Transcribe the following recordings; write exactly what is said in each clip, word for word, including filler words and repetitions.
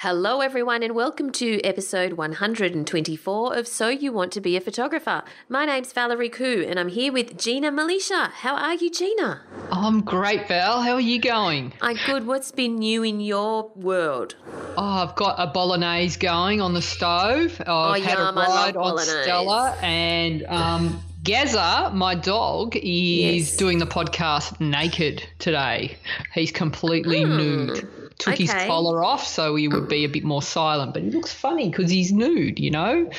Hello everyone and welcome to episode one hundred twenty-four of So You Want to Be a Photographer. My name's Valerie Koo and I'm here with Gina Milicia. How are you, Gina? I'm great, Val. How are you going? I'm good. What's been new in your world? Oh, I've got a bolognese going on the stove. I've oh, had yum, a ride on bolognese. Stella and um, Gaza, my dog, is yes. doing the podcast naked today. He's completely mm. nude. Took okay. his collar off so he would be a bit more silent. But he looks funny because he's nude, you know.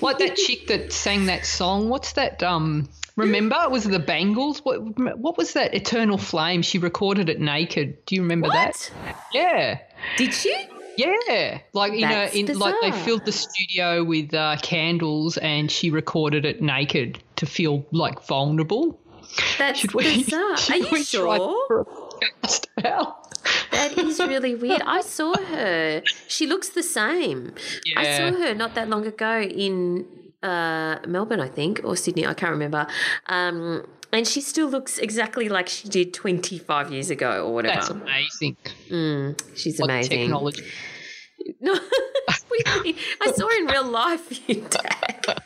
Like that chick that sang that song. What's that? Um, remember? It was the Bangles. What, what was that? Eternal Flame. She recorded it naked. Do you remember what? that? Yeah. Did she? Yeah. Like, you know, in, like they filled the studio with uh, candles and she recorded it naked to feel, like, vulnerable. That's should we, bizarre. Should Are you sure? That is really weird. I saw her. She looks the same. Yeah. I saw her not that long ago in uh, Melbourne, I think, or Sydney. I can't remember. Um, and she still looks exactly like she did twenty-five years ago or whatever. That's amazing. Mm, she's what amazing. Technology. No, I saw her in real life, you dad.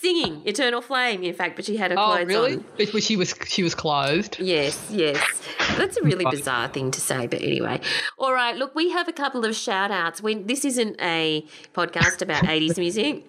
Singing Eternal Flame, in fact, but she had her clothes on. Oh, really? On. It was, she was she was clothed. Yes, yes. That's a really bizarre thing to say, but anyway. All right, look, we have a couple of shout-outs. We, this isn't a podcast about eighties music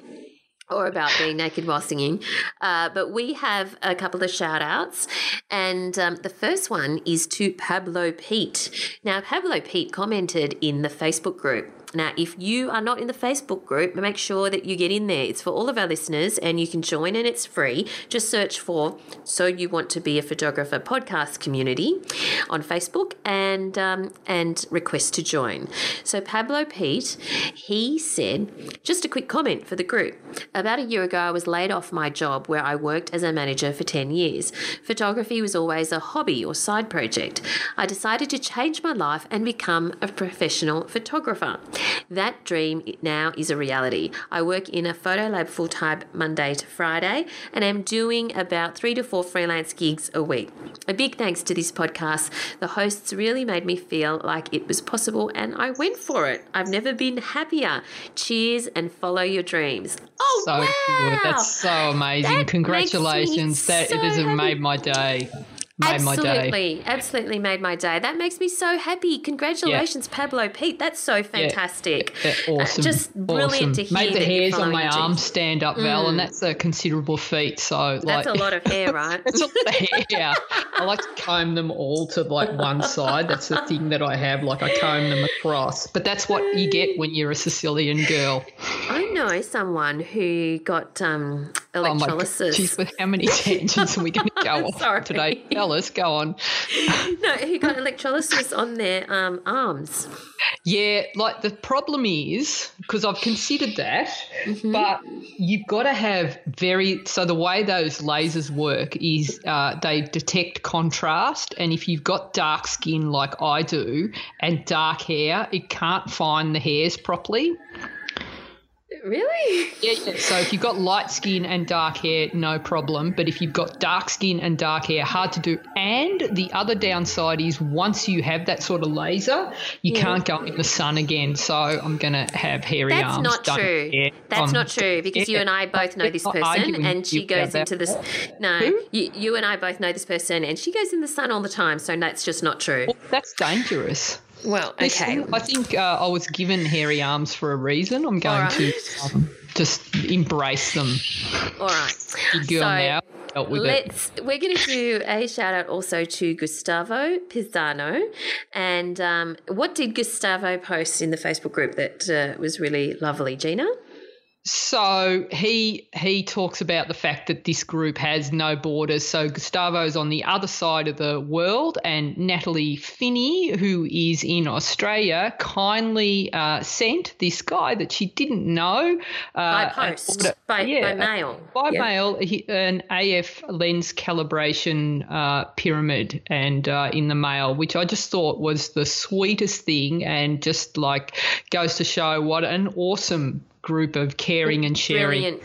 or about being naked while singing, uh, but we have a couple of shout-outs, and um, the first one is to Pablo Pete. Now, Pablo Pete commented in the Facebook group. Now, if you are not in the Facebook group, make sure that you get in there. It's for all of our listeners and you can join and it's free. Just search for So You Want to Be a Photographer podcast community on Facebook and um, and request to join. So Pablo Pete, he said, just a quick comment for the group. About a year ago, I was laid off my job where I worked as a manager for ten years. Photography was always a hobby or side project. I decided to change my life and become a professional photographer. That dream now is a reality. I work in a photo lab full-time Monday to Friday and am doing about three to four freelance gigs a week. A big thanks to this podcast. The hosts really made me feel like it was possible and I went for it. I've never been happier. Cheers and follow your dreams. Oh, so wow. Good. That's so amazing. That Congratulations. That so it has happy. made my day. Made absolutely, my day. absolutely made my day. That makes me so happy. Congratulations, yeah. Pablo Pete. That's so fantastic. Yeah, awesome. Just brilliant awesome. to hear. Made the hairs on my arms stand up, Val, mm. and that's a considerable feat. So like, that's a lot of hair, right? That's a lot of hair. I like to comb them all to like one side. That's the thing that I have. Like I comb them across. But that's what you get when you're a Sicilian girl. I know someone who got um, electrolysis. Oh, my goodness. How many tangents are we going to go off today? Val? Let's go on. No, he got electrolysis on their um, arms. Yeah, like the problem is, because I've considered that, mm-hmm. but you've got to have very, so the way those lasers work is uh, they detect contrast, and if you've got dark skin like I do and dark hair, it can't find the hairs properly. Really? Yeah, yeah. So if you've got light skin and dark hair, no problem. But if you've got dark skin and dark hair, hard to do. And the other downside is once you have that sort of laser, you yeah. can't go in the sun again. So I'm going to have hairy That's arms. That's not true. Hair. That's um, not true because yeah. you and I both know this person and she goes into this. No, you, you and I both know this person and she goes in the sun all the time. So that's just not true. Well, that's dangerous. Well, okay. Listen, I think uh, I was given hairy arms for a reason. I'm going right. to um, just embrace them. All right. Good girl so, now. Oh, we Let's. Bet. We're going to do a shout out also to Gustavo Pizzano, and um, what did Gustavo post in the Facebook group that uh, was really lovely, Gina? So he he talks about the fact that this group has no borders. So Gustavo's on the other side of the world, and Natalie Finney, who is in Australia, kindly uh, sent this guy that she didn't know uh, by post, order, by, yeah, by mail, by yeah. mail, an A F lens calibration uh, pyramid, and uh, in the mail, which I just thought was the sweetest thing, and just like goes to show what an awesome group of caring and sharing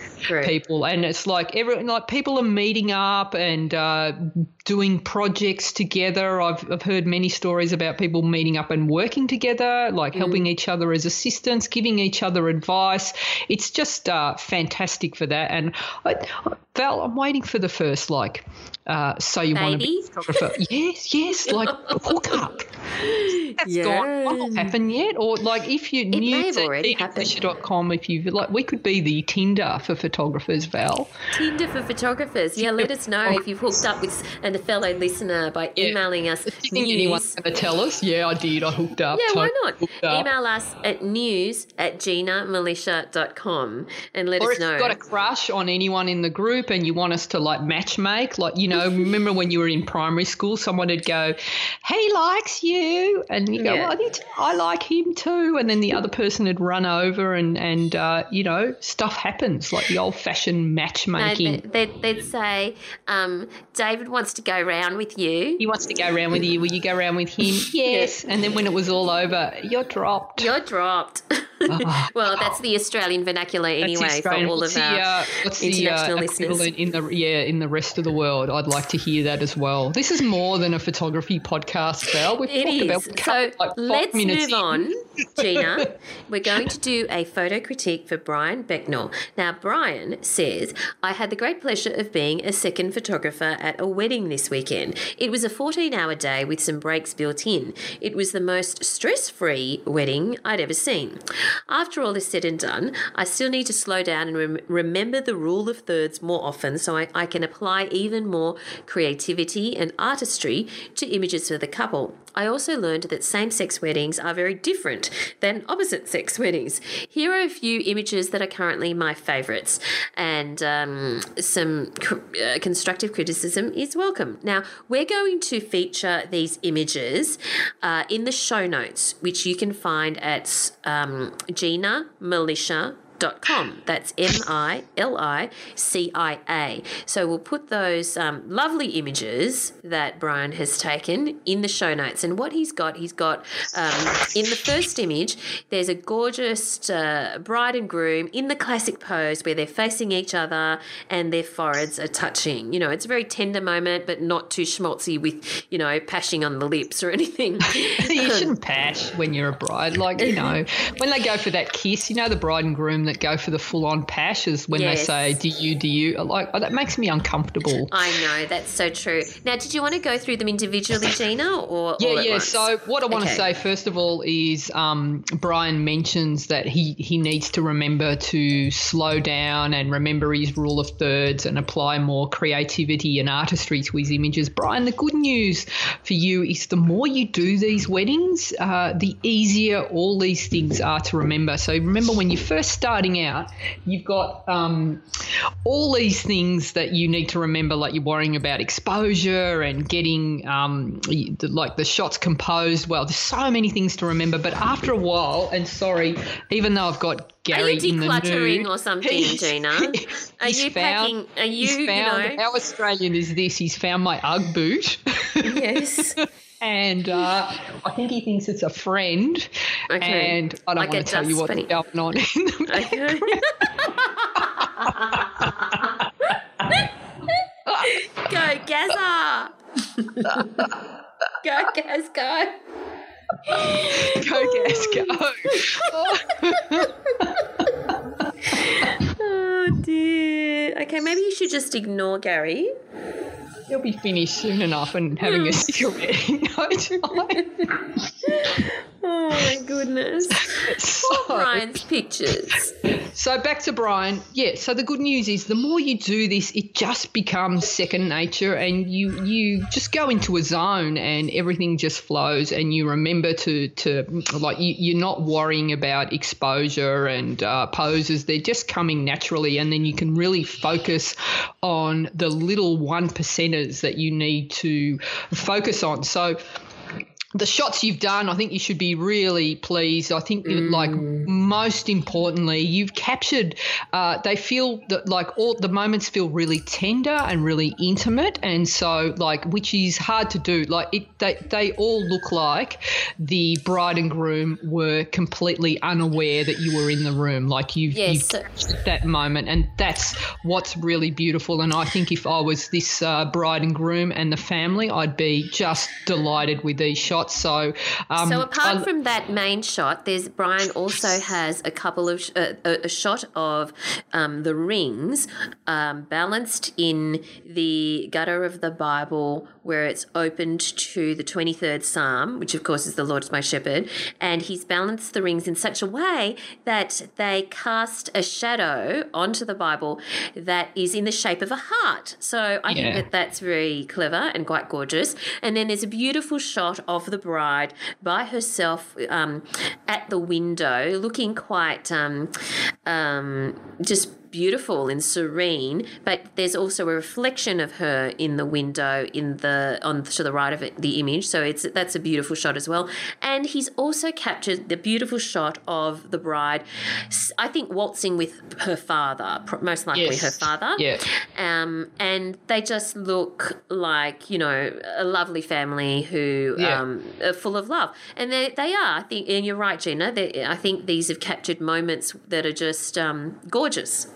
people. And it's like everyone, like people are meeting up and uh, doing projects together. I've I've heard many stories about people meeting up and working together, like mm. helping each other as assistants, giving each other advice. It's just uh, fantastic for that. And I, Val, I'm waiting for the first like uh, so you want to be a photographer? yes, yes, like hook up. That's yeah. gone. What will happen yet? Or like if you it knew Gina Milicia dot com, if you like, we could be the Tinder for photographers, Val. Tinder for photographers. Yeah, let us know if you've hooked up with a fellow listener by yeah. emailing us. Did anyone's going to tell us? Yeah, I did. I hooked up. Yeah, why not? Email us at news at gina milicia dot com and let or us know. Or if you've got a crush on anyone in the group and you want us to like matchmake, like, you know, remember when you were in primary school, someone would go, he likes you. And you go, yeah. well, I, need to, I like him too. And then the other person had run over and, and uh, you know, stuff happens, like the old-fashioned matchmaking. No, they'd, they'd say, um, David wants to go round with you. He wants to go round with you. Will you go round with him? Yes. And then when it was all over, you're dropped. You're dropped. Oh, well, that's the Australian vernacular anyway Australian. for all what's of our the, uh, what's international the, uh, listeners. In the, yeah, in the rest of the world, I'd like to hear that as well. This is more than a photography podcast, Val. We've it talked is. About so like let's move in. on, Gina. We're going to do a photo critique for Brian Becknell. Now, Brian says, I had the great pleasure of being a second photographer at a wedding this weekend. It was a fourteen-hour day with some breaks built in. It was the most stress-free wedding I'd ever seen. After all is said and done, I still need to slow down and rem- remember the rule of thirds more often so I, I can apply even more creativity and artistry to images for the couple. I also learned that same-sex weddings are very different than opposite-sex weddings. Here are a few images that are currently my favourites, and um, some co- uh, constructive criticism is welcome. Now, we're going to feature these images uh, in the show notes, which you can find at um, Gina Milicia dot com. That's M I L I C I A. So we'll put those um, lovely images that Brian has taken in the show notes. And what he's got, he's got um, in the first image, there's a gorgeous uh, bride and groom in the classic pose where they're facing each other and their foreheads are touching. You know, it's a very tender moment, but not too schmaltzy with, you know, pashing on the lips or anything. You shouldn't pash when you're a bride. Like, you know, when they go for that kiss, you know, the bride and groom that go for the full-on pashes when yes. they say do you do you like oh, that makes me uncomfortable. I know, that's so true. Now, did you want to go through them individually, Gina, or yeah all at yeah once? So what I want okay. to say first of all is um Brian mentions that he he needs to remember to slow down and remember his rule of thirds and apply more creativity and artistry to his images. Brian, the good news for you is the more you do these weddings, uh the easier all these things are to remember. So remember, when you first start starting out, you've got um, all these things that you need to remember, like you're worrying about exposure and getting um, the, like the shots composed. Well, there's so many things to remember, but after a while, and sorry, even though I've got Gary in the nude. Are you decluttering or something, Gina? Are you found, packing? Are you, he's found, you know? How Australian is this? He's found my Ugg boot. Yes. And uh, I think he thinks it's a friend, okay. and I don't like want to tell you what's funny. going on in the background. Okay. Go, Gazza. Go, Gaz, go. Go, Gaz, go. Oh, dear. Okay, maybe you should just ignore Gary. He'll be finished soon enough and having a cigarette in no time. Oh my goodness. So, Brian's pictures. So back to Brian. Yeah, so the good news is the more you do this, it just becomes second nature, and you, you just go into a zone and everything just flows, and you remember to, to like you, you're not worrying about exposure and uh, poses. They're just coming naturally, and then you can really focus on the little one percenters that you need to focus on. So the shots you've done, I think you should be really pleased. I think, mm. like, most importantly, you've captured uh, – they feel that, like, all the moments feel really tender and really intimate, and so, like, which is hard to do. Like, it, they, they all look like the bride and groom were completely unaware that you were in the room. Like, you've, yes. you've captured that moment, and that's what's really beautiful. And I think if I was this uh, bride and groom and the family, I'd be just delighted with these shots. So, um, so apart I, from that main shot, there's Brian also has a couple of sh- a, a shot of um, the rings um, balanced in the gutter of the Bible where it's opened to the twenty-third Psalm, which of course is the Lord is my shepherd, and he's balanced the rings in such a way that they cast a shadow onto the Bible that is in the shape of a heart. So I yeah. think that that's very clever and quite gorgeous. And then there's a beautiful shot of the bride by herself um, at the window, looking quite um, um, just beautiful and serene, but there's also a reflection of her in the window in the on to the right of it, the image. So it's that's a beautiful shot as well. And he's also captured the beautiful shot of the bride, I think, waltzing with her father, most likely yes. her father. Yeah. Um, and they just look like, you know, a lovely family who yeah. um, are full of love, and they they are. I think, and you're right, Gina. They, I think these have captured moments that are just um, gorgeous.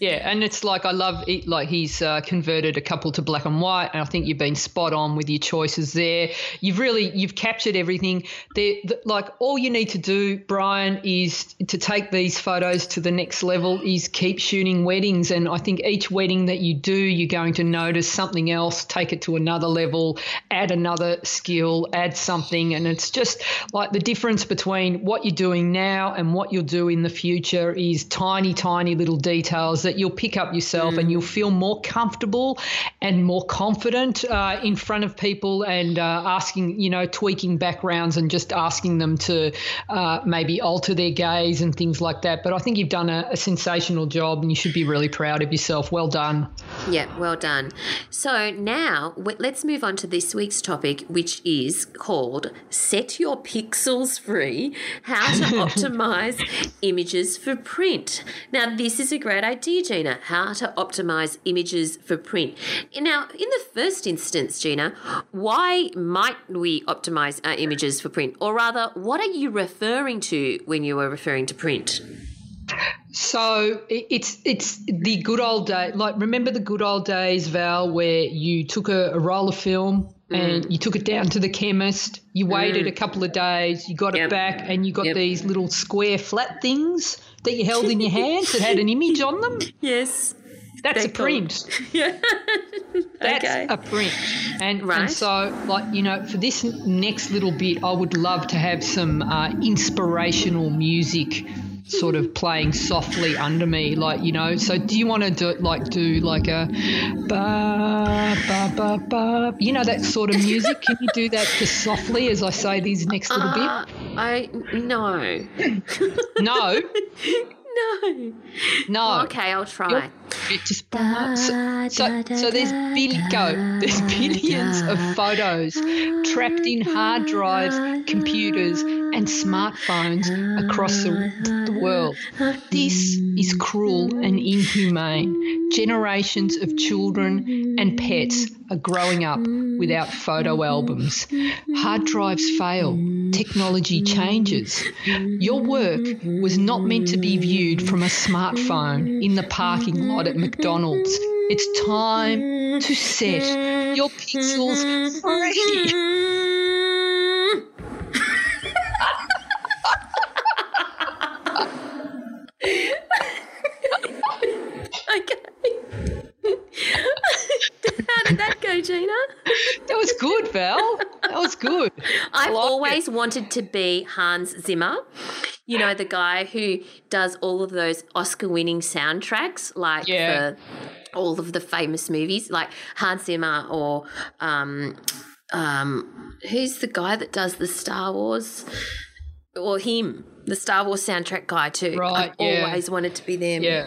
Yeah, and it's like I love it, like he's uh, converted a couple to black and white, and I think you've been spot on with your choices there. You've really you've captured everything. There, the, like all you need to do, Brian, is to take these photos to the next level. Is keep shooting weddings, and I think each wedding that you do, you're going to notice something else. Take it to another level, add another skill, add something, and it's just like the difference between what you're doing now and what you'll do in the future is tiny, tiny little details that you'll pick up yourself mm. and you'll feel more comfortable and more confident uh, in front of people, and uh, asking, you know, tweaking backgrounds and just asking them to uh, maybe alter their gaze and things like that. But I think you've done a, a sensational job, and you should be really proud of yourself. Well done. Yeah, well done. So now let's move on to this week's topic, which is called Set Your Pixels Free, How to Optimize Images for Print. Now, this is a great idea, Gina, how to optimize images for print. Now, in the first instance, Gina, why might we optimize our images for print? Or rather, what are you referring to when you were referring to print? So it's it's the good old day. Like, remember the good old days, Val, where you took a, a roll of film and mm. you took it down to the chemist, you waited mm. a couple of days, you got yep. it back, and you got yep. these little square flat things that you held in your hands that had an image on them? Yes. That's a print. Yeah. That's okay. a print. And, right. and so, like, you know, for this next little bit, I would love to have some uh, inspirational music sort of playing softly under me, like, you know. So do you want to do like do like a ba ba ba ba, you know, that sort of music? Can you do that just softly as I say these next little uh, bit? I no. No. No. No. Oh, okay, I'll try. You're just da, so, so, da, so there's billions. Go. There's billions da, of photos trapped in hard drives, computers, and smartphones across the, the world. This is cruel and inhumane. Generations of children and pets are growing up without photo albums. Hard drives fail. Technology changes. Your work was not meant to be viewed from a smartphone in the parking lot at McDonald's. It's time to set your pixels free. Okay. How did that go, Gina? That was good, Val. That was good. I've always it. wanted to be Hans Zimmer, you know, the guy who does all of those Oscar-winning soundtracks, like yeah. for all of the famous movies, like Hans Zimmer or um, um, who's the guy that does the Star Wars? Or him, the Star Wars soundtrack guy too. Right, I've yeah. always wanted to be them. Yeah.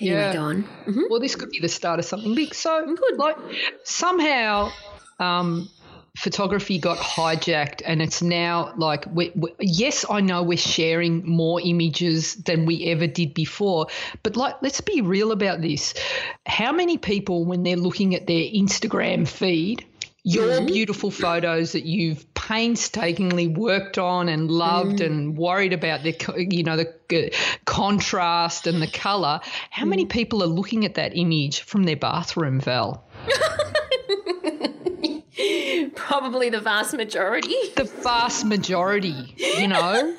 Anyway, yeah. go on. Mm-hmm. Well, this could be the start of something big. So good. Like somehow um, photography got hijacked and it's now like, we, we, yes, I know we're sharing more images than we ever did before, but like let's be real about this. How many people when they're looking at their Instagram feed, your beautiful photos that you've painstakingly worked on and loved mm. and worried about the, you know, the contrast and the colour. How mm. many people are looking at that image from their bathroom, Val? Probably the vast majority. The vast majority, you know.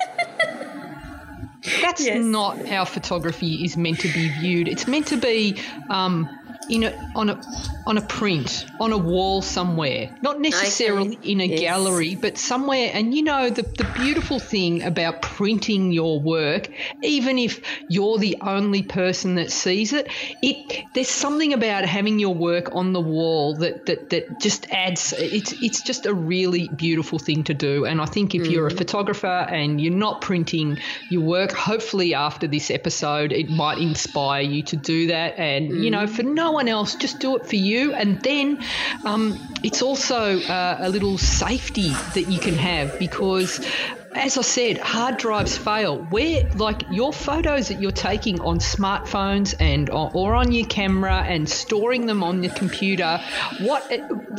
That's yes. not how photography is meant to be viewed. It's meant to be um, in a, on a on a print, on a wall somewhere, not necessarily okay. in a yes. gallery, but somewhere. And, you know, the, the beautiful thing about printing your work, even if you're the only person that sees it, it there's something about having your work on the wall that, that, that just adds – it's it's just a really beautiful thing to do. And I think if mm. you're a photographer and you're not printing your work, hopefully after this episode it might inspire you to do that. And, mm. you know, for no one else, just do it for you. And then um, it's also uh, a little safety that you can have because, as I said, hard drives fail. Where, like, your photos that you're taking on smartphones and or, or on your camera and storing them on your computer, what,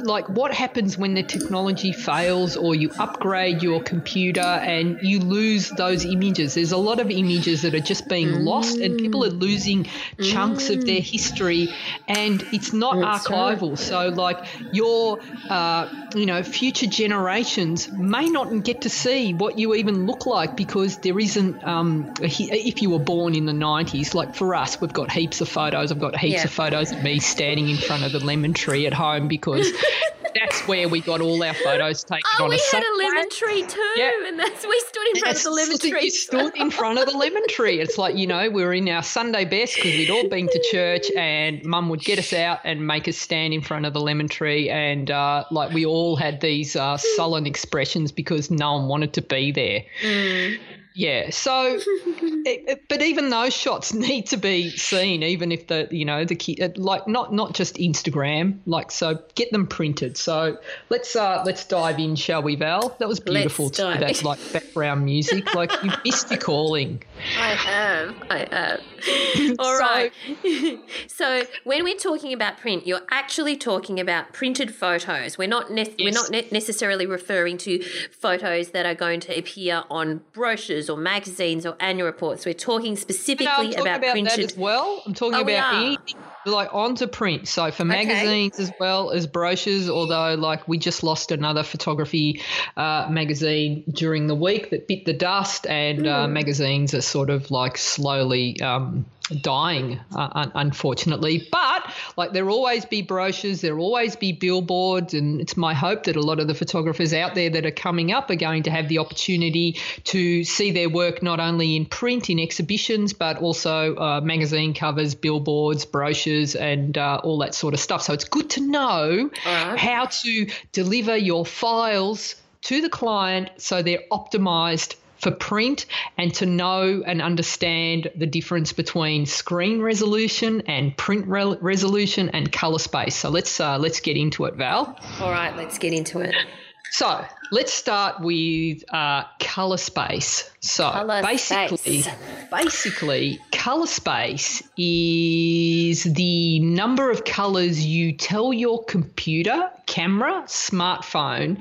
like, what happens when the technology fails or you upgrade your computer and you lose those images? There's a lot of images that are just being mm. lost, and people are losing chunks mm. of their history, and it's not That's archival. Right. So, like, your, uh, you know, future generations may not get to see what you you even look like because there isn't um, – if you were born in the nineties, like for us, we've got heaps of photos. I've got heaps yeah. of photos of me standing in front of the lemon tree at home because – that's where we got all our photos taken oh, on a Sunday. Oh, we had a lemon tree too, yeah. and that's we stood in front yes, of the lemon so tree. You stood in front of the lemon tree. It's like, you know, we were in our Sunday best because we'd all been to church, and Mum would get us out and make us stand in front of the lemon tree, and uh, like we all had these uh, sullen expressions because no one wanted to be there. Mm. Yeah, so – but even those shots need to be seen, even if the, you know, the kid, like not, not just Instagram, like so get them printed. So let's uh, let's dive in, shall we, Val? That was beautiful to that, like background music. Like you missed your calling. I have, I have. All so, right. So when we're talking about print, you're actually talking about printed photos. We're not ne- yes. we're not ne- necessarily referring to photos that are going to appear on brochures or magazines or annual reports. We're talking specifically no, I'm talking about, about printed that as well. I'm talking oh, about anything like onto print. So for magazines okay. as well as brochures, although like we just lost another photography uh, magazine during the week that bit the dust, and mm. uh, magazines are sort of like slowly um, dying uh, un- unfortunately. But like there'll always be brochures, there'll always be billboards, and it's my hope that a lot of the photographers out there that are coming up are going to have the opportunity to see their work not only in print, in exhibitions, but also uh, magazine covers, billboards, brochures, and uh, all that sort of stuff. So it's good to know uh-huh. how to deliver your files to the client so they're optimized for print, and to know and understand the difference between screen resolution and print re- resolution and colour space. So let's uh, let's get into it, Val. All right, let's get into it. So let's start with uh, colour space. So colour basically, space. basically, colour space is the number of colours you tell your computer, camera, smartphone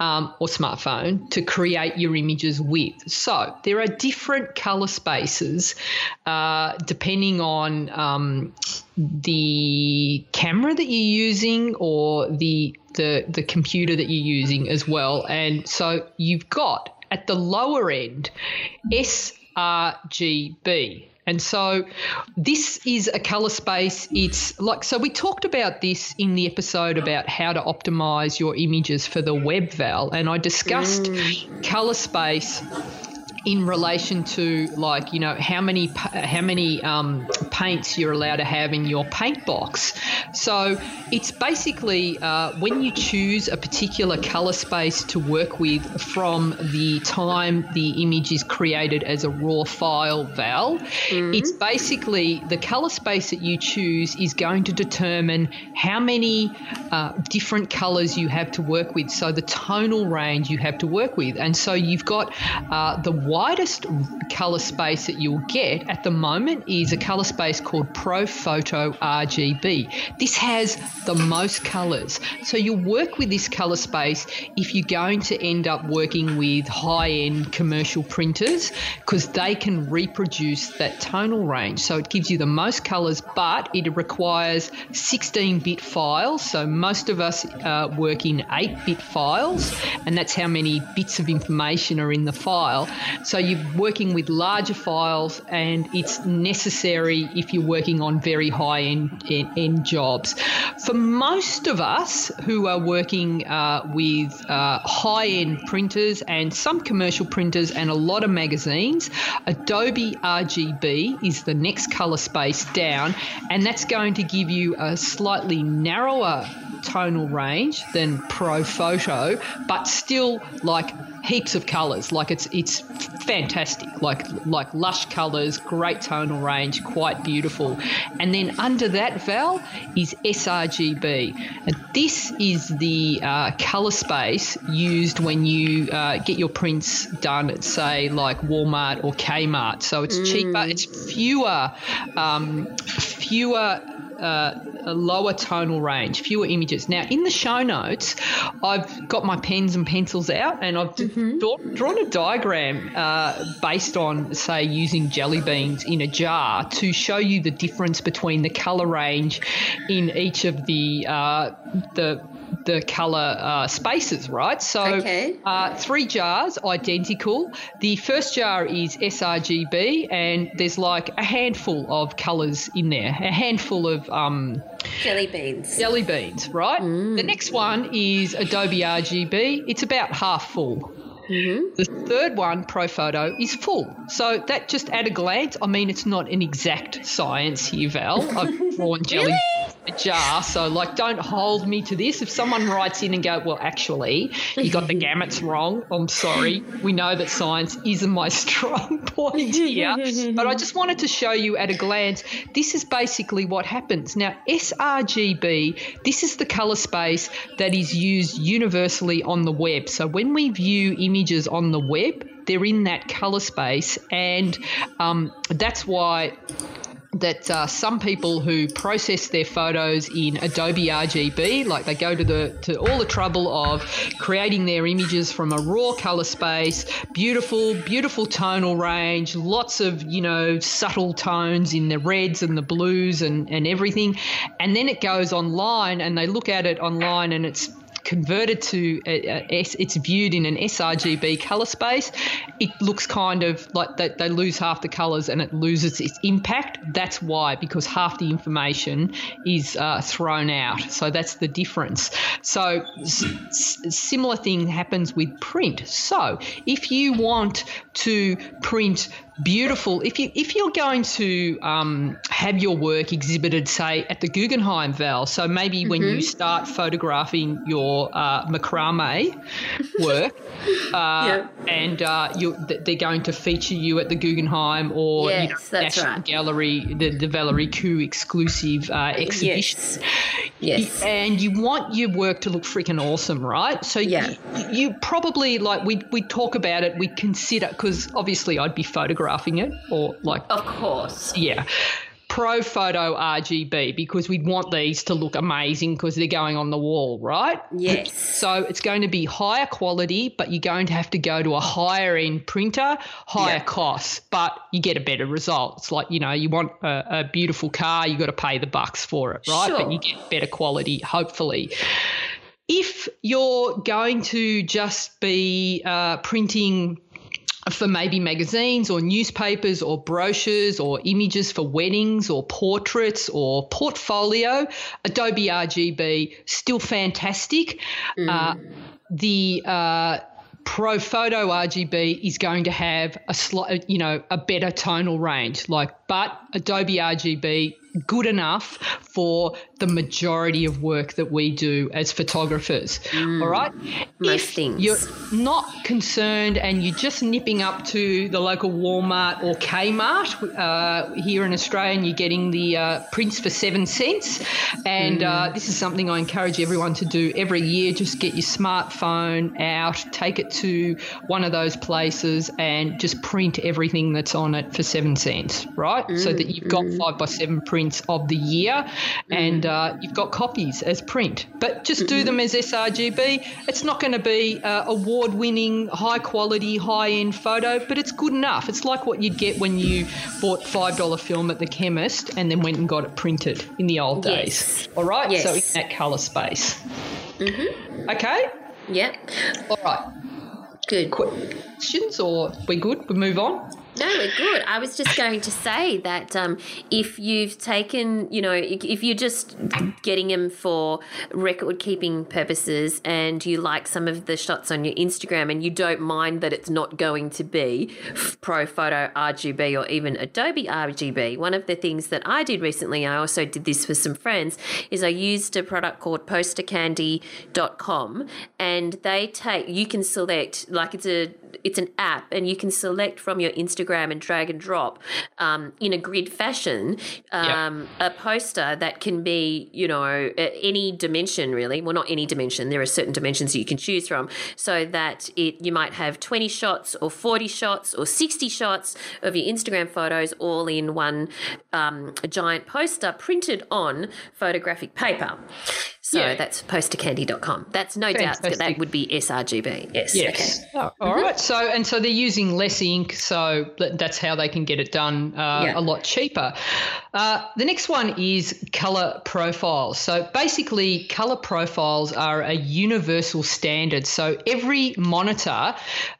um, or smartphone to create your images with. So there are different colour spaces uh, depending on um, the camera that you're using or the, the the computer that you're using as well. And so you've got at the lower end sRGB. And so this is a color space. It's like, so we talked about this in the episode about how to optimize your images for the web, Val, and I discussed mm. color space in relation to, like, you know, how many how many um, paints you're allowed to have in your paint box. So it's basically uh, when you choose a particular color space to work with from the time the image is created as a raw file, Val, mm-hmm. it's basically the color space that you choose is going to determine how many uh, different colors you have to work with, so the tonal range you have to work with. And so you've got uh, the widest color space that you'll get at the moment is a color space called ProPhoto R G B. This has the most colors. So you'll work with this color space if you're going to end up working with high-end commercial printers, because they can reproduce that tonal range. So it gives you the most colors, but it requires sixteen-bit files. So most of us uh, work in eight-bit files, and that's how many bits of information are in the file. So you're working with larger files, and it's necessary if you're working on very high end, end, end jobs. For most of us who are working uh, with uh, high end printers and some commercial printers and a lot of magazines, Adobe R G B is the next color space down, and that's going to give you a slightly narrower tonal range than ProPhoto, but still like heaps of colors. Like it's it's fantastic, like like lush colors, great tonal range, quite beautiful. And then under that, Val, is sRGB, and this is the uh, color space used when you uh, get your prints done at, say, like Walmart or Kmart. So it's mm. cheaper, it's fewer um, fewer Uh, a lower tonal range, fewer images. Now, in the show notes, I've got my pens and pencils out, and I've mm-hmm. d- drawn a diagram uh, based on, say, using jelly beans in a jar to show you the difference between the color range in each of the uh, the the colour uh, spaces, right? So okay. uh, three jars, identical. The first jar is sRGB, and there's like a handful of colours in there, a handful of um, jelly beans. Jelly beans, right? Mm. The next one is Adobe R G B. It's about half full. Mm-hmm. The third one, ProPhoto, is full. So that, just at a glance, I mean, it's not an exact science here, Val. I've drawn jelly really? a jar, so, like, don't hold me to this. If someone writes in and go, well, actually, you got the gamuts wrong, I'm sorry. We know that science isn't my strong point here. But I just wanted to show you at a glance, this is basically what happens. Now, sRGB, this is the colour space that is used universally on the web. So when we view images, images on the web, they're in that color space, and um, that's why that uh, some people who process their photos in Adobe R G B, like they go to the to all the trouble of creating their images from a raw color space, beautiful, beautiful tonal range, lots of, you know, subtle tones in the reds and the blues and, and everything, and then it goes online and they look at it online and it's converted to a, a S, it's viewed in an sRGB color space. It looks kind of like they, they lose half the colors and it loses its impact. That's why, because half the information is uh, thrown out. So that's the difference. So s- s- similar thing happens with print. So if you want to print beautiful, if you if you're going to um, have your work exhibited, say, at the Guggenheim, Val, so maybe mm-hmm. when you start photographing your uh, macrame work, uh, yeah. and uh, you they're going to feature you at the Guggenheim or yes, you know, National right. Gallery, the, the Valerie Koo exclusive uh, exhibition, yes. yes, and you want your work to look freaking awesome, right? So yeah. you, you probably, like, we we talk about it, we consider, because obviously I'd be photographing. It or like, of course, yeah, ProPhoto R G B, because we want these to look amazing because they're going on the wall, right? Yes. So it's going to be higher quality, but you're going to have to go to a higher end printer, higher yeah. cost, but you get a better result. It's like, you know, you want a, a beautiful car, you got to pay the bucks for it, right? Sure. But you get better quality, hopefully. If you're going to just be uh, printing for maybe magazines or newspapers or brochures or images for weddings or portraits or portfolio. Adobe R G B, still fantastic. Mm. Uh, the uh, ProPhoto R G B is going to have a sli- you know, a better tonal range, like, but Adobe R G B good enough for the majority of work that we do as photographers. Mm, all right. Most if things. You're not concerned and you're just nipping up to the local Walmart or Kmart uh, here in Australia, and you're getting the uh, prints for seven cents. And mm. uh, this is something I encourage everyone to do every year. Just get your smartphone out, take it to one of those places, and just print everything that's on it for seven cents. Right, mm, so that you've got mm. five by seven prints of the year, and uh, you've got copies as print, but just do them as sRGB. It's not going to be uh, award-winning, high-quality, high-end photo, but it's good enough. It's like what you'd get when you bought five dollar film at the chemist and then went and got it printed in the old days. Yes. All right? Yes. So in that colour space. Mm-hmm. Okay? Yep. All right. Good. Questions, or we're good? We move on? No, we're good. I was just going to say that um, if you've taken, you know, if you're just getting them for record-keeping purposes and you like some of the shots on your Instagram and you don't mind that it's not going to be ProPhoto R G B or even Adobe R G B, one of the things that I did recently, I also did this with some friends, is I used a product called poster candy dot com, and they take, you can select, like it's a, it's an app, and you can select from your Instagram and drag and drop um, in a grid fashion um, yep. a poster that can be, you know, any dimension really. Well, not any dimension. There are certain dimensions that you can choose from, so that it you might have twenty shots or forty shots or sixty shots of your Instagram photos all in one um, giant poster printed on photographic paper. So yeah. That's poster candy dot com. That's no Fantastic. doubt that would be sRGB. Yes. Yes. Okay. Oh, all mm-hmm. right. So and so they're using less ink, so that's how they can get it done uh, yeah. a lot cheaper. Uh, the next one is color profiles. So basically, color profiles are a universal standard. So every monitor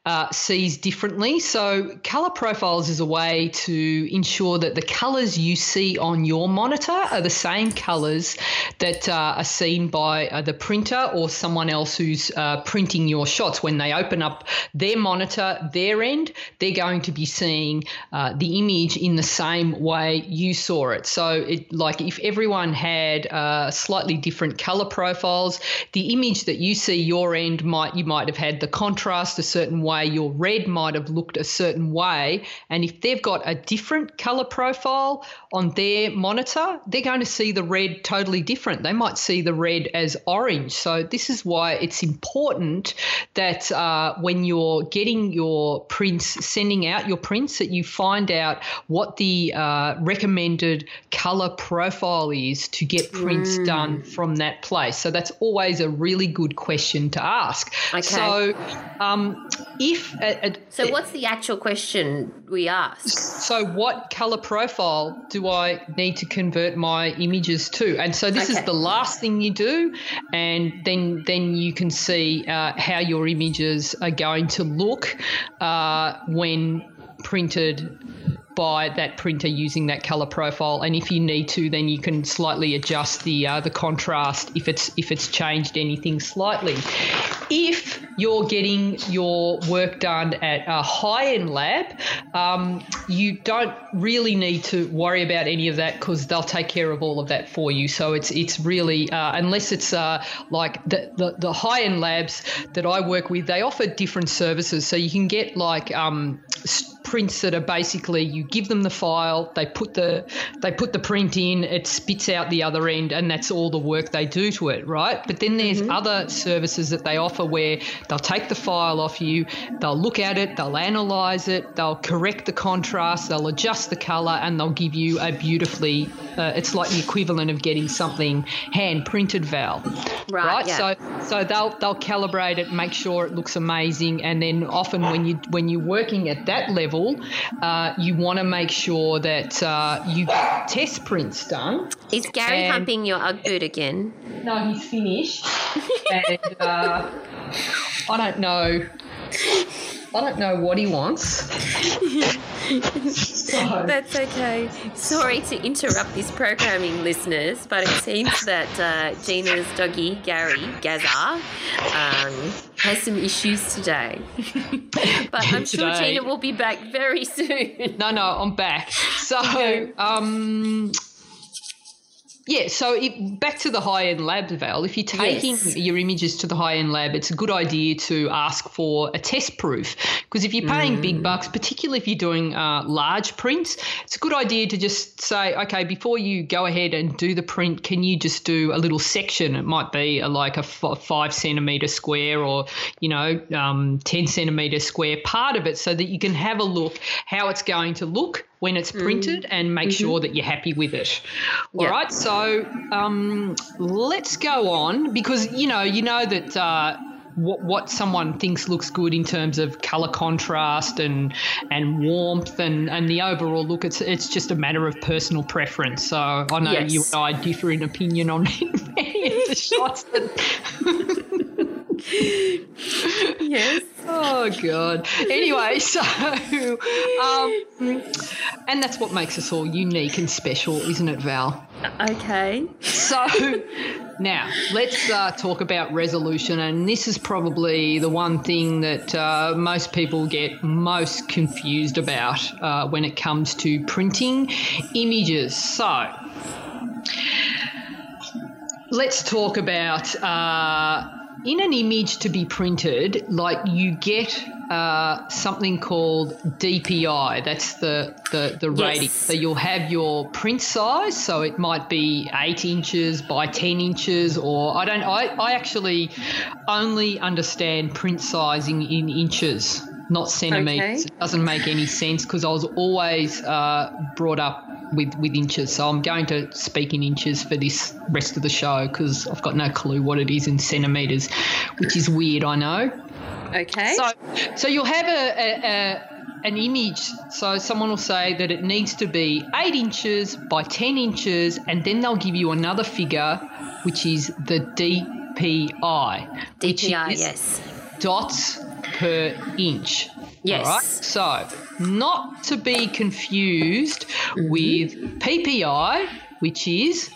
uh, sees differently. So color profiles is a way to ensure that the colors you see on your monitor are the same colors that uh, are seen by uh, the printer or someone else who's uh, printing your shots. When they open up their monitor, their end, they're going to be seeing uh, the image in the same way you saw it. So it, like if everyone had uh, slightly different color profiles, the image that you see your end might, you might have had the contrast a certain way, your red might have looked a certain way, and if they've got a different color profile on their monitor, they're going to see the red totally different. They might see the red as orange. So this is why it's important that uh, when you're getting your prints, sending out your prints, that you find out what the uh, recommended color profile is to get prints mm. done from that place. So that's always a really good question to ask. Okay. So um, if uh, so, uh, what's the actual question we ask? So what color profile do I need to convert my images to? And so this okay. is the last thing you do, and then then you can see uh, how your images are going to look uh, when printed by that printer using that color profile. And if you need to, then you can slightly adjust the uh, the contrast if it's if it's changed anything slightly. If you're getting your work done at a high-end lab, um, you don't really need to worry about any of that because they'll take care of all of that for you. So it's it's really uh, unless it's uh, like the, the the high-end labs that I work with, they offer different services. So you can get like um, prints that are basically you give them the file, they put the they put the print in, it spits out the other end, and that's all the work they do to it, right? But then there's mm-hmm. other services that they offer where they'll take the file off you, they'll look at it, they'll analyze it, they'll correct the contrast, they'll adjust the color, and they'll give you a beautifully uh, it's like the equivalent of getting something hand printed, Val. Right. right? Yeah. So so they'll they'll calibrate it, make sure it looks amazing, and then often when you when you're working at that level, uh, you want to make sure that uh, you get test prints done. Is Gary and, humping your Ugg boot again? No, he's finished. and uh, I don't know. I don't know what he wants. So. That's okay. Sorry to interrupt this programming, listeners, but it seems that uh, Gina's doggy, Gary, Gazza, um, has some issues today. But I'm today. sure Gina will be back very soon. No, no, I'm back. So, okay. um... Yeah, so it, back to the high-end lab, Val. If you're taking yes. your images to the high-end lab, it's a good idea to ask for a test proof, because if you're paying mm. big bucks, particularly if you're doing uh, large prints, it's a good idea to just say, okay, before you go ahead and do the print, can you just do a little section? It might be a, like a f- five-centimetre square or, you know, um, ten-centimetre square part of it, so that you can have a look how it's going to look when it's printed, and make mm-hmm. sure that you're happy with it. All yep. right, so um, let's go on, because, you know, you know that uh, what, what someone thinks looks good in terms of colour contrast and and warmth and, and the overall look, it's it's just a matter of personal preference. So I know yes. you and I differ in opinion on the shots that... yes. Oh, God. Anyway, so, um, and that's what makes us all unique and special, isn't it, Val? Okay. So now let's uh, talk about resolution, and this is probably the one thing that uh, most people get most confused about uh, when it comes to printing images. So let's talk about... Uh, In an image to be printed, like, you get uh, something called D P I. That's the, the, the rating. Yes. So you'll have your print size. So it might be eight inches by ten inches, or I don't. I, I actually only understand print sizing in inches, not centimeters. Okay. It doesn't make any sense, because I was always uh, brought up with with inches, so I'm going to speak in inches for this rest of the show, because I've got no clue what it is in centimetres, which is weird, I know. Okay. So so you'll have a, a, a an image, so someone will say that it needs to be eight inches by ten inches, and then they'll give you another figure, which is the D P I. D P I, yes. Dots per inch. Yes. All right. So, not to be confused mm-hmm. with P P I, which is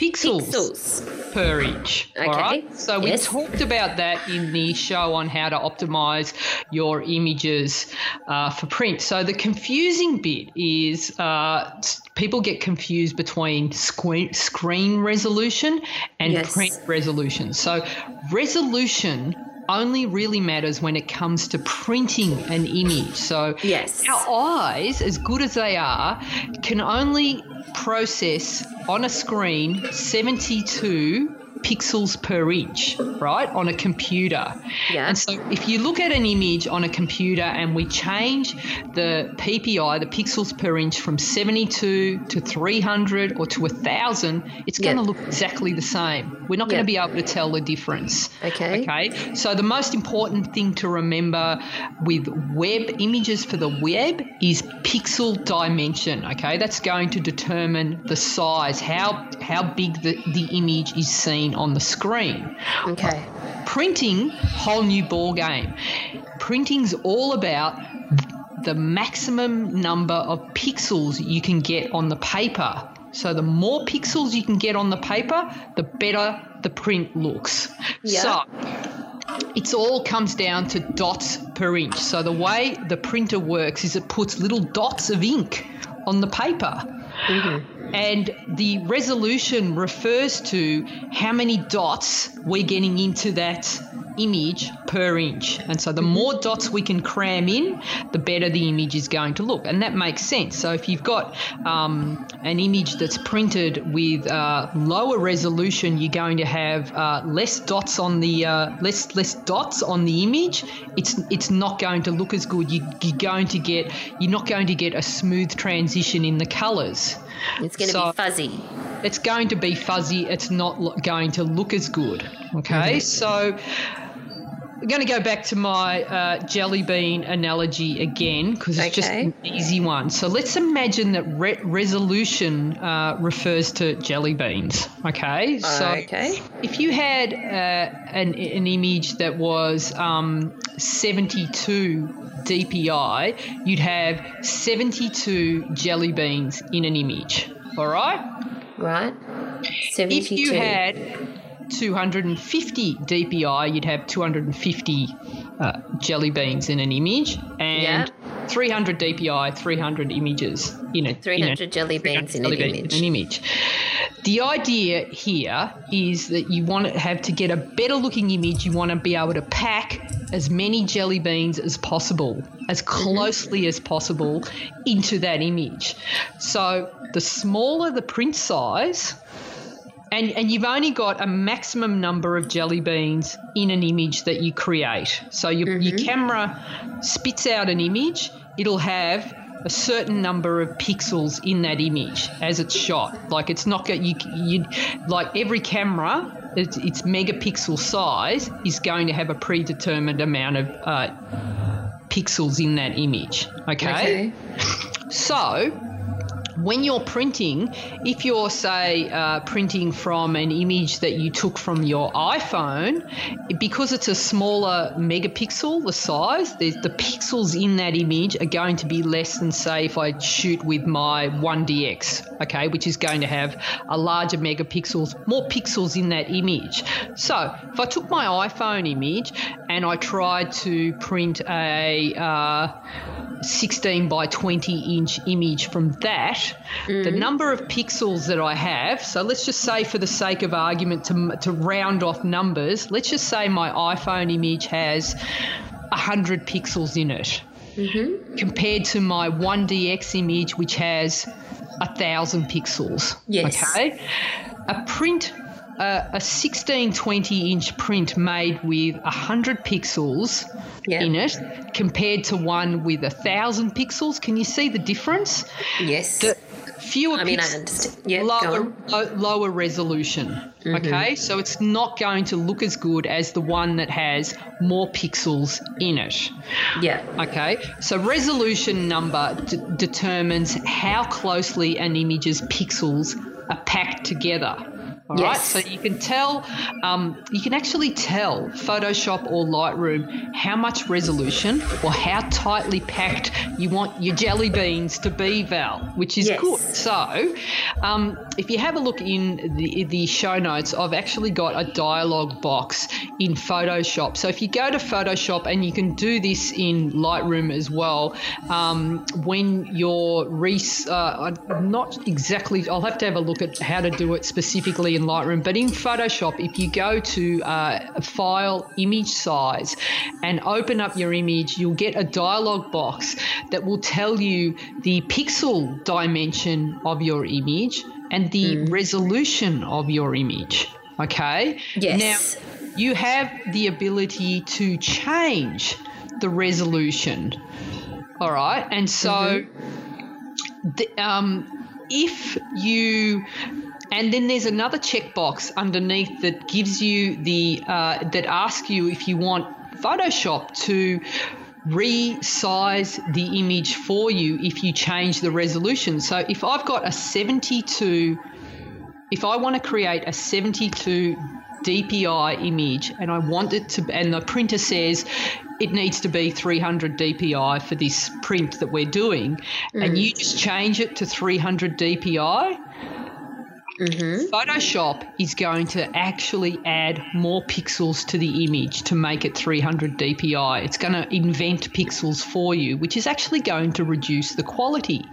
pixels, pixels. per inch. Okay. All right. So yes. we talked about that in the show on how to optimize your images uh, for print. So the confusing bit is uh, people get confused between screen, screen resolution and yes. print resolution. So resolution only really matters when it comes to printing an image. So yes. our eyes, as good as they are, can only process on a screen seventy-two pixels per inch, right, on a computer. Yeah. And so if you look at an image on a computer and we change the P P I, the pixels per inch, from seventy-two to three hundred or to one thousand, it's going to yep. look exactly the same. We're not yep. going to be able to tell the difference. Okay. Okay. So the most important thing to remember with web images for the web is pixel dimension, okay? That's going to determine the size, how how big the, the image is seen on the screen. Okay. Printing, whole new ball game. Printing's all about the maximum number of pixels you can get on the paper. So the more pixels you can get on the paper, the better the print looks. Yeah. So it all comes down to dots per inch. So the way the printer works is it puts little dots of ink on the paper. Mm-hmm. And the resolution refers to how many dots we're getting into that image per inch. And so the more dots we can cram in, the better the image is going to look. And that makes sense. So if you've got um, an image that's printed with uh, lower resolution, you're going to have uh, less dots on the uh, less less dots on the image. It's it's not going to look as good. You, you're going to get you're not going to get a smooth transition in the colours. It's going to so, be fuzzy. It's going to be fuzzy. It's not going to look as good. Okay, mm-hmm. so I'm going to go back to my uh, jelly bean analogy again because it's okay. just an easy one. So let's imagine that re- resolution uh, refers to jelly beans, okay? So okay. if you had uh, an, an image that was um, seventy-two D P I, you'd have seventy-two jelly beans in an image, all right? Right, seventy-two. If you had two hundred fifty D P I, you'd have two hundred fifty uh, jelly beans in an image, and yeah. three hundred D P I, three hundred images in a three hundred in a, jelly beans in, jelly an, bean image. in an image. The idea here is that you want to have to get a better looking image. You want to be able to pack as many jelly beans as possible, as closely mm-hmm. as possible into that image. So the smaller the print size, And, and you've only got a maximum number of jelly beans in an image that you create. So your, mm-hmm. your camera spits out an image. It'll have a certain number of pixels in that image as it's shot. Like it's not you, you like every camera, it's, its megapixel size is going to have a predetermined amount of uh, pixels in that image. Okay. okay. So when you're printing, if you're, say, uh, printing from an image that you took from your iPhone, because it's a smaller megapixel, the size, the, the pixels in that image are going to be less than, say, if I shoot with my one D X, okay, which is going to have a larger megapixels, more pixels in that image. So if I took my iPhone image and I tried to print a uh, sixteen by twenty inch image from that, Mm. the number of pixels that I have, so let's just say for the sake of argument to, to round off numbers, let's just say my iPhone image has one hundred pixels in it mm-hmm. compared to my one D X image, which has one thousand pixels. Yes. Okay. A print, uh, a sixteen twenty inch print made with one hundred pixels yeah. in it compared to one with one thousand pixels. Can you see the difference? Yes. The fewer I mean, pixels, I understand. Yeah, lower, lo- lower resolution, mm-hmm. okay? So it's not going to look as good as the one that has more pixels in it. Yeah. Okay, so resolution number d- determines how closely an image's pixels are packed together. All yes. right, so you can tell, um, you can actually tell Photoshop or Lightroom how much resolution or how tightly packed you want your jelly beans to be, Val, which is yes. good. So um, if you have a look in the, the show notes, I've actually got a dialog box in Photoshop. So if you go to Photoshop, and you can do this in Lightroom as well, um, when you're re- uh, I'm not exactly, I'll have to have a look at how to do it specifically in Lightroom, but in Photoshop, if you go to uh, file image size and open up your image, you'll get a dialog box that will tell you the pixel dimension of your image and the mm. resolution of your image. Okay? Yes. Now, you have the ability to change the resolution. All right? And so mm-hmm. the, um, if you... And then there's another checkbox underneath that gives you the uh, that asks you if you want Photoshop to resize the image for you if you change the resolution. So if I've got a seventy-two, if I want to create a seventy-two D P I image and I want it to, and the printer says it needs to be three hundred D P I for this print that we're doing, mm. and you just change it to three hundred D P I. Mm-hmm. Photoshop is going to actually add more pixels to the image to make it three hundred D P I. It's going to invent pixels for you, which is actually going to reduce the quality.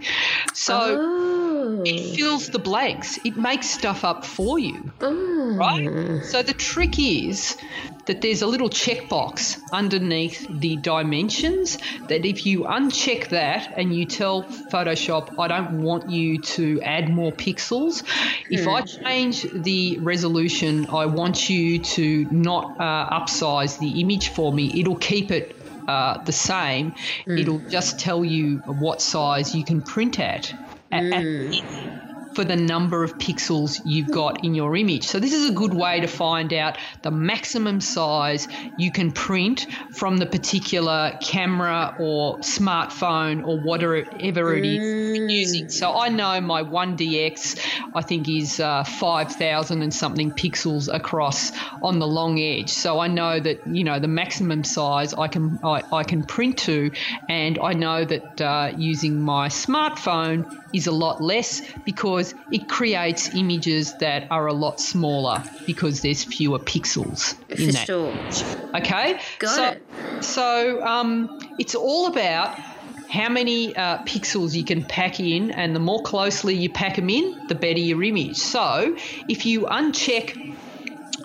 So oh. it fills the blanks. It makes stuff up for you, mm. right? So the trick is that there's a little checkbox underneath the dimensions that if you uncheck that and you tell Photoshop, I don't want you to add more pixels, if mm. I change the resolution, I want you to not uh, upsize the image for me, it'll keep it uh, the same. Mm. It'll just tell you what size you can print at. at, mm. at for the number of pixels you've got in your image. So this is a good way to find out the maximum size you can print from the particular camera or smartphone or whatever it is you're using. So I know my one D X, I think, is uh, five thousand and something pixels across on the long edge. So I know that, you know, the maximum size I can I, I can print to, and I know that uh, using my smartphone is a lot less because it creates images that are a lot smaller because there's fewer pixels in that. For sure. Okay? Got it. So um, it's all about how many uh, pixels you can pack in, and the more closely you pack them in, the better your image. So if you uncheck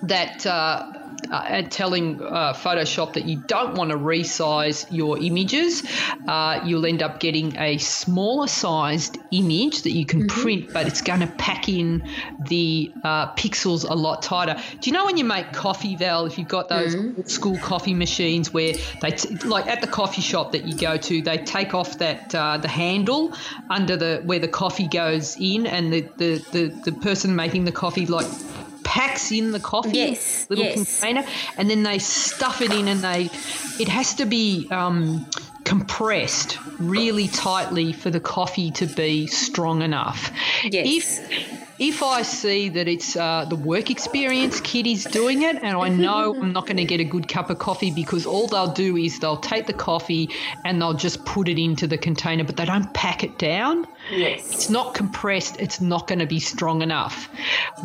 that uh, Uh, and telling uh, Photoshop that you don't want to resize your images, uh, you'll end up getting a smaller sized image that you can mm-hmm. print, but it's going to pack in the uh, pixels a lot tighter. Do you know when you make coffee, Val, if you've got those mm-hmm. school coffee machines where they, t- like at the coffee shop that you go to, they take off that uh, the handle under the where the coffee goes in, and the, the, the, the person making the coffee, like, packs in the coffee, yes, little yes. container, and then they stuff it in, and they it has to be um, compressed really tightly for the coffee to be strong enough. Yes. If, If I see that it's uh, the work experience kid is doing it, and I know I'm not going to get a good cup of coffee because all they'll do is they'll take the coffee and they'll just put it into the container, but they don't pack it down. Yes. It's not compressed. It's not going to be strong enough.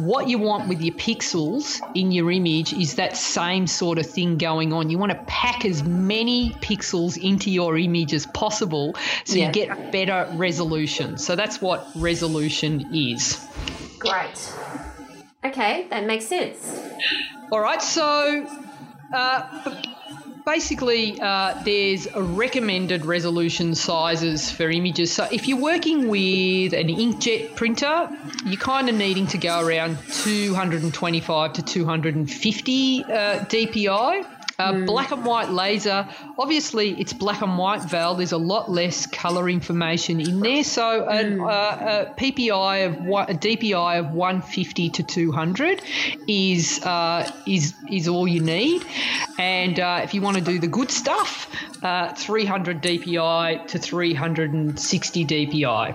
What you want with your pixels in your image is that same sort of thing going on. You want to pack as many pixels into your image as possible so yeah. you get a better resolution. So that's what resolution is. Great. Okay, that makes sense. All right, so uh, basically uh, there's a recommended resolution sizes for images. So if you're working with an inkjet printer, you're kind of needing to go around two twenty-five to two fifty uh, D P I. Uh, mm. Black and white laser, obviously it's black and white, Val. There's a lot less colour information in there. So an, mm. uh, a P P I of one, a D P I of one fifty to two hundred is uh, is is all you need. And uh, if you want to do the good stuff, uh, three hundred D P I to three sixty D P I.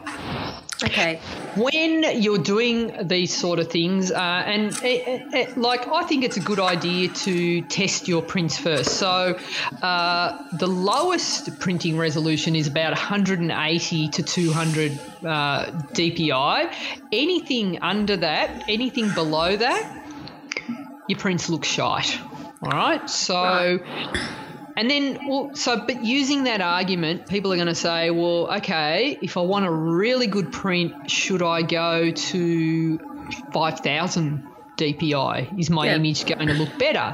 Okay. When you're doing these sort of things, uh, and it, it, it, like I think it's a good idea to test your prints first. So uh, the lowest printing resolution is about one eighty to two hundred uh, D P I. Anything under that, anything below that, your prints look shite. All right. So. Right. And then, well, so, but using that argument, people are going to say, well, okay, if I want a really good print, should I go to five thousand D P I? Is my yeah. image going to look better?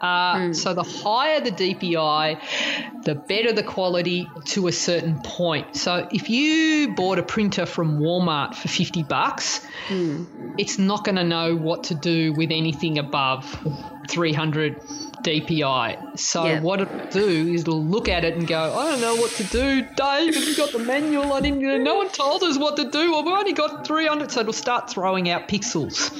Uh, mm. So the higher the D P I, the better the quality to a certain point. So if you bought a printer from Walmart for fifty bucks, mm. it's not going to know what to do with anything above three hundred D P I. So yeah. what it'll do is it'll look at it and go, I don't know what to do, Dave. Have you got the manual? I didn't. No one told us what to do. Well, we've only got three hundred. So it'll start throwing out pixels.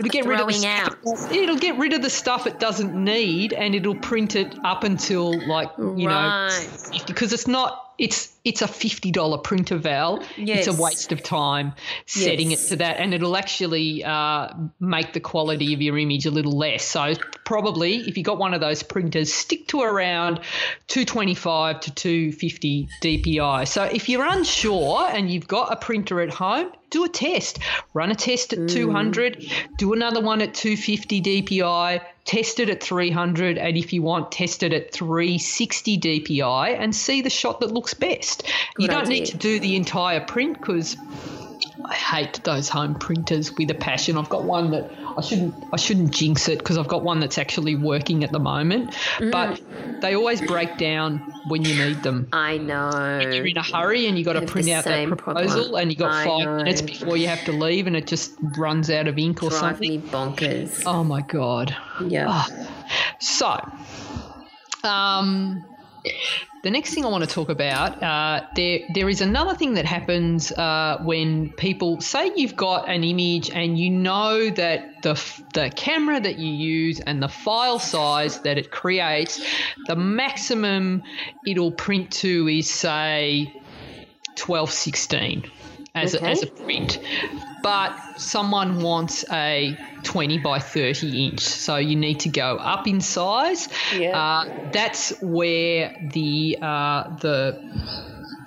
It'll get rid of the out. Stuff. It'll get rid of the stuff it doesn't need, and it'll print it up until, like, you right. know, because it's not. It's it's a fifty dollars printer, Val. Yes. It's a waste of time setting yes. it to that, and it'll actually uh, make the quality of your image a little less. So probably if you've got one of those printers, stick to around two twenty-five to two fifty D P I. So if you're unsure and you've got a printer at home, do a test. Run a test at mm. two hundred, do another one at two fifty D P I, test it at three hundred, and if you want, test it at three sixty D P I and see the shot that looks best. Good you don't idea. Need to do the entire print because I hate those home printers with a passion. I've got one that I shouldn't I shouldn't jinx it because I've got one that's actually working at the moment, mm. but they always break down when you need them. I know. And you're in a hurry and you've got to print out that proposal problem. And you've got I five know. minutes before you have to leave, and it just runs out of ink or Drive something. Me bonkers. Oh, my God. Yeah. Oh. So um, The next thing I want to talk about, uh, there there is another thing that happens uh, when people say you've got an image and you know that the the camera that you use and the file size that it creates, the maximum it'll print to is, say, twelve sixteen as, okay. a, as a print. But someone wants a twenty by thirty inch, so you need to go up in size. Yeah. Uh, that's where the uh, the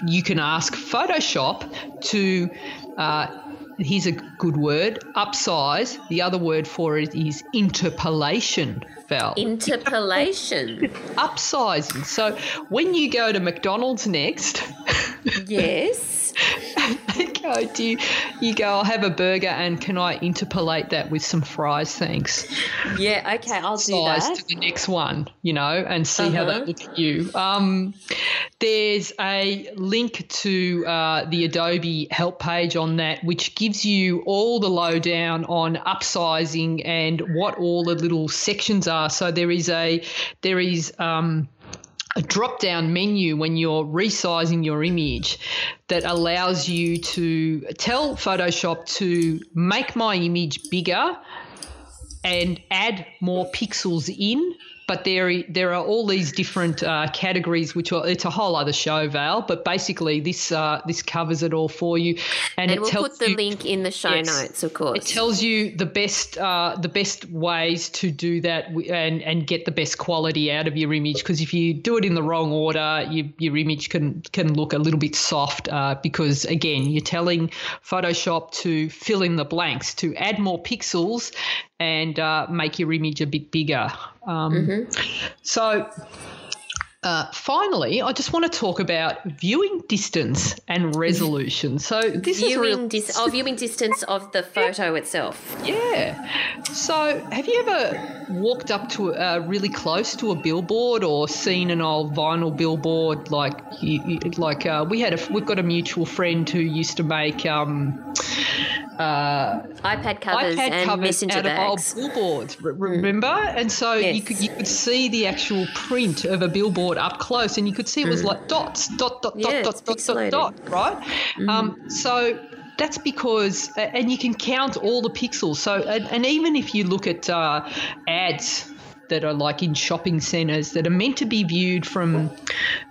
you can ask Photoshop to uh, here's a good word, upsize. The other word for it is interpolation, Val. Interpolation. Upsizing. So when you go to McDonald's next. Yes. They go, do you, you go, I'll have a burger and can I interpolate that with some fries, thanks? Yeah, okay, I'll do that. Size to the next one, you know, and see uh-huh. how they look at you. Um, there's a link to uh, the Adobe help page on that, which gives you all the lowdown on upsizing and what all the little sections are. So there is a there is um, a drop-down menu when you're resizing your image that allows you to tell Photoshop to make my image bigger and add more pixels in. But there, there are all these different uh, categories, which are, it's a whole other show, Val. But basically, this uh, this covers it all for you, and, and it we'll tells put the you, link in the show yes, notes, of course. It tells you the best uh, the best ways to do that and, and get the best quality out of your image. Because if you do it in the wrong order, you, your image can can look a little bit soft. Uh, because again, you're telling Photoshop to fill in the blanks, to add more pixels, and uh, make your image a bit bigger. Um, mm-hmm. So uh, finally, I just want to talk about viewing distance and resolution. So this viewing is real- dis- oh, viewing distance of the photo yeah. itself. Yeah. So have you ever walked up to uh, really close to a billboard or seen an old vinyl billboard? Like you, you, like uh, we had a, we've got a mutual friend who used to make um, Uh, iPad covers iPad and covers messenger out bags. Of old billboards, remember? Mm. And so yes. you could you could see the actual print of a billboard up close, and you could see it was mm. like dots, dot, dot, yeah, dot, dot, dot, dot, right? Mm. Um, so that's because, and you can count all the pixels. So, and, and even if you look at uh, ads that are like in shopping centres that are meant to be viewed from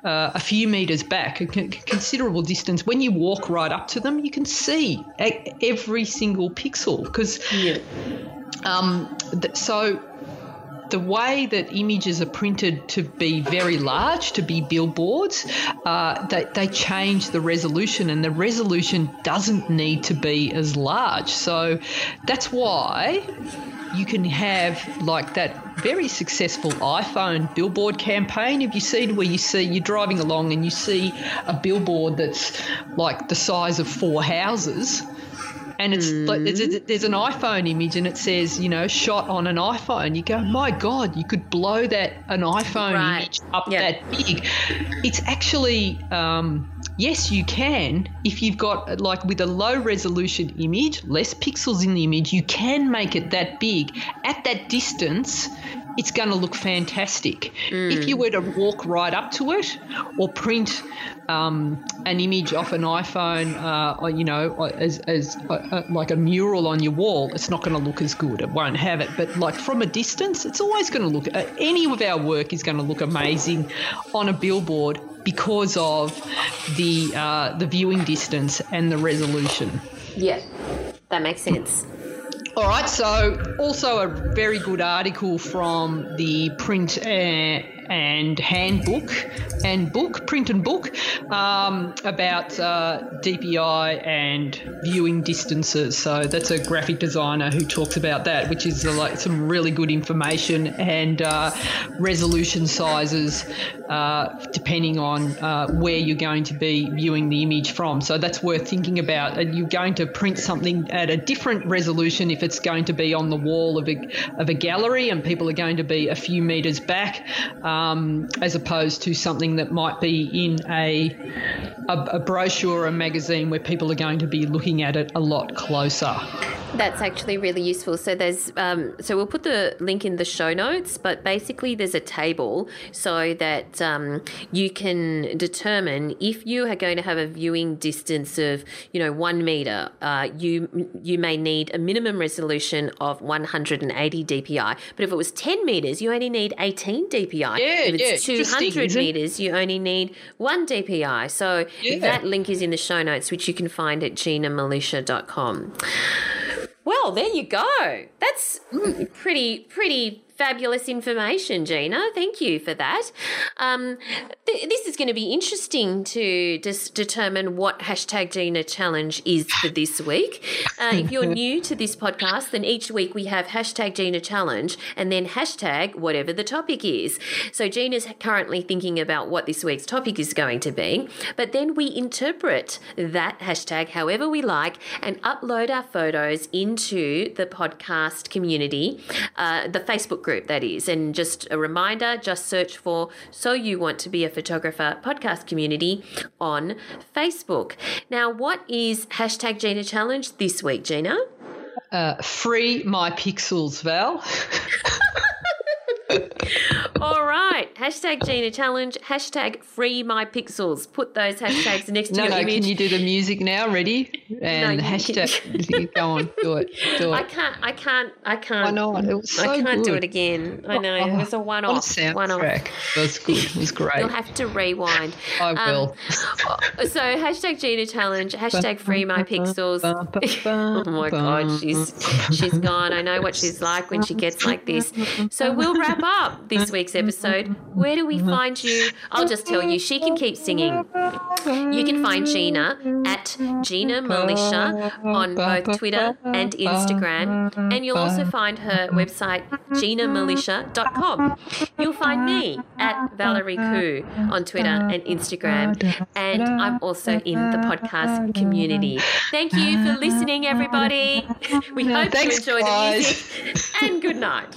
uh, a few metres back, a c- considerable distance. When you walk right up to them, you can see a- every single pixel because yeah. um, th- so the way that images are printed to be very large, to be billboards, uh, they, they change the resolution, and the resolution doesn't need to be as large. So that's why you can have like that very successful iPhone billboard campaign. Have you seen where you see you're driving along and you see a billboard that's like the size of four houses, and it's mm. like, there's, there's an iPhone image and it says, you know, shot on an iPhone. You go, my God, you could blow that an iPhone right. image up yep. that big. It's actually um, yes, you can. If you've got like with a low resolution image, less pixels in the image, you can make it that big. At that distance, it's going to look fantastic. Mm. If you were to walk right up to it or print um, an image off an iPhone, uh, or, you know, as, as a, a, like a mural on your wall, it's not going to look as good. It won't have it. But like from a distance, it's always going to look uh, – any of our work is going to look amazing on a billboard because of the uh, the viewing distance and the resolution. Yeah, that makes sense. All right, so also a very good article from the print and, and handbook and book, print and book, um, about uh, D P I and viewing distances. So that's a graphic designer who talks about that, which is uh, like some really good information and uh, resolution sizes uh, depending on uh, where you're going to be viewing the image from. So that's worth thinking about. Are you going to print something at a different resolution if it's going to be on the wall of a, of a gallery and people are going to be a few metres back, um, as opposed to something that might be in a, a, a brochure or a magazine where people are going to be looking at it a lot closer. That's actually really useful. So there's, um, so we'll put the link in the show notes, but basically there's a table so that um, you can determine if you are going to have a viewing distance of, you know, one meter, uh, you you may need a minimum resolution of one hundred eighty D P I. But if it was ten meters, you only need eighteen D P I. Yeah, if it's yeah, two hundred meters, you only need one D P I. So yeah. that link is in the show notes, which you can find at gina milicia dot com. Well, there you go. That's pretty, pretty fabulous information, Gina. Thank you for that. Um, th- this is going to be interesting to just determine what hashtag Gina Challenge is for this week. Uh, if you're new to this podcast, then each week we have hashtag Gina Challenge and then hashtag whatever the topic is. So Gina's currently thinking about what this week's topic is going to be, but then we interpret that hashtag however we like and upload our photos into the podcast community, uh, the Facebook group. Group, that is. And just a reminder, just search for So You Want to Be a Photographer podcast community on Facebook. Now, what is hashtag Gina Challenge this week, Gina? Uh, free my pixels, Val. All right. Hashtag Gina Challenge, hashtag free my pixels. Put those hashtags next to no, your no, image. No, can you do the music now? Ready? And no, hashtag. Can... go on, do it. Do it. I can't. I can't. I can't. I know. It was so I can't good. do it again. I know. It was a one-off. What a one-off. That's good. It was great. You'll have to rewind. I will. Um, so hashtag Gina Challenge, hashtag free my pixels. Oh my God, she's she's gone. I know what she's like when she gets like this. So we'll wrap up this week's episode. Where do we find you? I'll just tell you, she can keep singing. You can find Gina at Gina Milicia on both Twitter and Instagram, and you'll also find her website gina milicia dot com. You'll find me at Valerie Koo on Twitter and Instagram, and I'm also in the podcast community. Thank you for listening, everybody. We hope Thanks, you enjoy guys. the music, and good night.